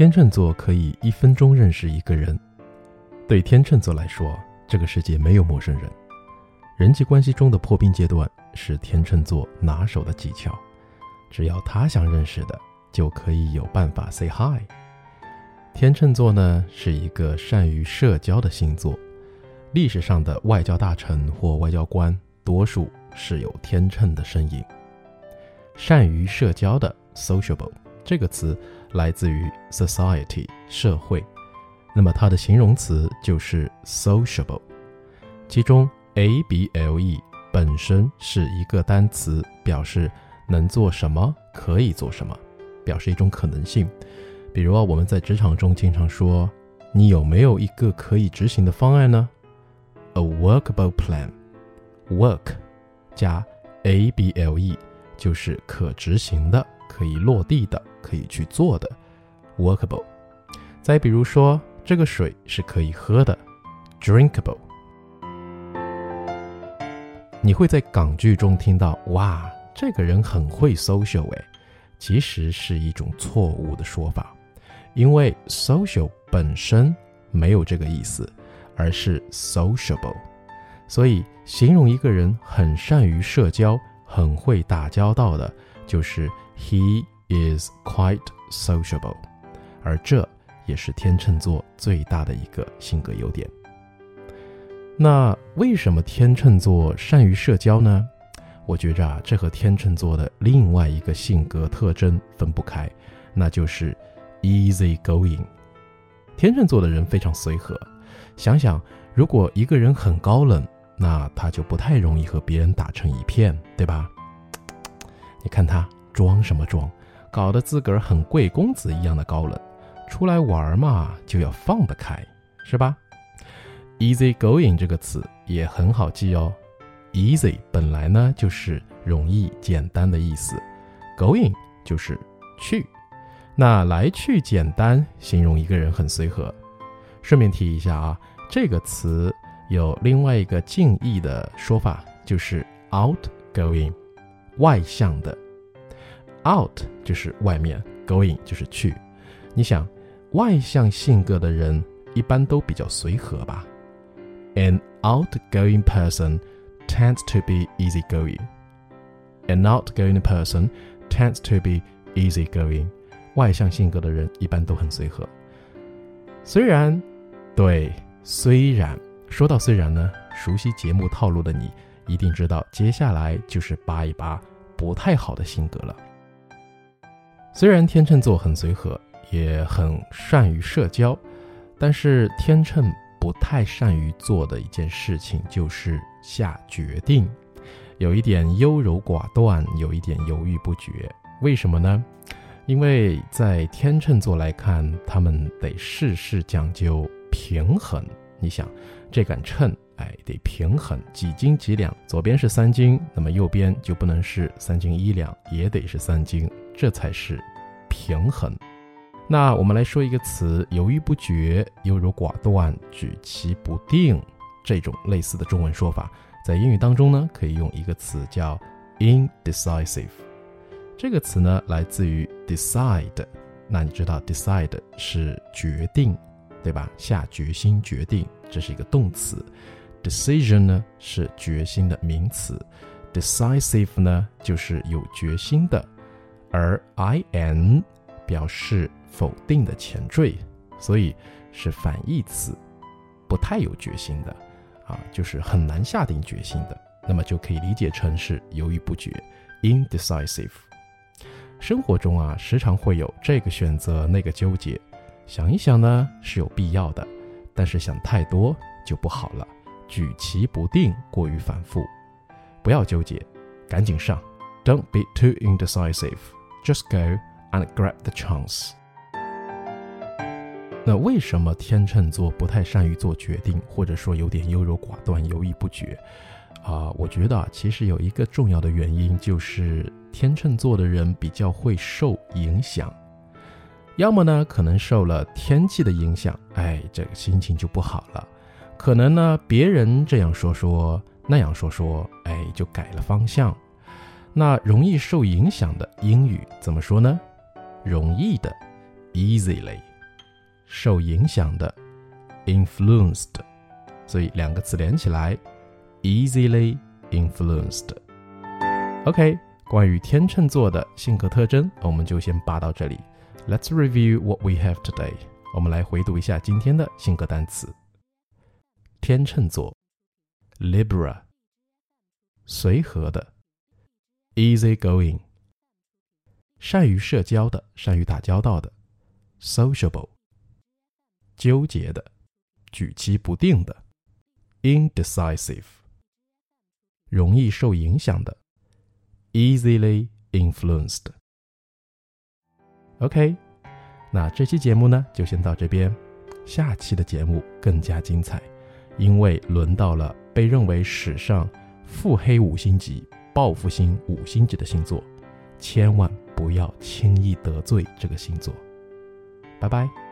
天秤座可以1分钟认识一个人。对天秤座来说，这个世界没有陌生人。人际关系中的破冰阶段是天秤座拿手的技巧，只要他想认识的，就可以有办法 say hi。 天秤座呢，是一个善于社交的星座，历史上的外交大臣或外交官多数是有天秤的身影。善于社交的 sociable 这个词来自于 society 社会，那么它的形容词就是 sociable。 其中 able 本身是一个单词，表示能做什么可以做什么，表示一种可能性。比如我们在职场中经常说，你有没有一个可以执行的方案呢？ A workable plan。 work 加 able 就是可执行的，可以落地的，可以去做的 workable。 再比如说，这个水是可以喝的 drinkable。 你会在港剧中听到，哇，这个人很会 social 耶，其实是一种错误的说法，因为 social 本身没有这个意思，而是 sociable。 所以形容一个人很善于社交，很会打交道的，就是 he is quite sociable。 而这也是天秤座最大的一个性格优点。那为什么天秤座善于社交呢？我觉着这和天秤座的另外一个性格特征分不开，那就是 easy going。 天秤座的人非常随和，想想如果一个人很高冷，那他就不太容易和别人打成一片，对吧？你看他装什么装，搞得自个儿很贵公子一样的高冷，出来玩嘛就要放得开，是吧？ easy going 这个词也很好记哦。easy 本来呢就是容易简单的意思， going 就是去，那来去简单形容一个人很随和。顺便提一下啊，这个词有另外一个近义的说法，就是 outgoing 外向的。 out 就是外面， going 就是去。你想，外向性格的人一般都比较随和吧。 An outgoing person tends to be easygoing. An outgoing person tends to be easygoing. 外向性格的人一般都很随和。虽然，说到虽然呢，熟悉节目套路的你一定知道，接下来就是扒一扒不太好的性格了。虽然天秤座很随和，也很善于社交，但是天秤不太善于做的一件事情就是下决定，有一点优柔寡断，有一点犹豫不决。为什么呢？因为在天秤座来看，他们得事事讲究平衡。你想，这杆秤得平衡，几斤几两，左边是3斤，那么右边就不能是3斤1两，也得是3斤，这才是平衡。那我们来说一个词，犹豫不决、优柔寡断、举棋不定，这种类似的中文说法，在英语当中呢，可以用一个词叫 indecisive。 这个词呢，来自于 decide。 那你知道 decide 是决定，对吧？下决心、决定，这是一个动词。 decision 呢，是决心的名词。 decisive 呢，就是有决心的。而 in 表示否定的前缀，所以是反义词，不太有决心的就是很难下定决心的，那么就可以理解成是犹豫不决 indecisive。 生活中时常会有这个选择那个纠结，想一想呢是有必要的，但是想太多就不好了，举棋不定，过于反复。不要纠结，赶紧上。 Don't be too indecisive, just go and grab the chance。那为什么天秤座不太善于做决定，或者说有点优柔寡断、犹豫不决我觉得其实有一个重要的原因，就是天秤座的人比较会受影响。要么呢可能受了天气的影响，这个心情就不好了。可能呢别人这样说说那样说说，就改了方向。那容易受影响的英语怎么说呢？容易的 easily 受影响的 influenced， 所以两个词连起来 easily influenced。 OK， 关于天秤座的性格特征我们就先扒到这里。 Let's review what we have today， 我们来回读一下今天的性格单词。天秤座 Libra， 随和的 easygoing， 善于社交的，善于打交道的 sociable， 纠结的，举棋不定的 indecisive， 容易受影响的 easily influenced。 OK， 那这期节目呢就先到这边，下期的节目更加精彩，因为轮到了被认为史上腹黑五星级、报复星五星级的星座，千万不要轻易得罪这个星座。拜拜。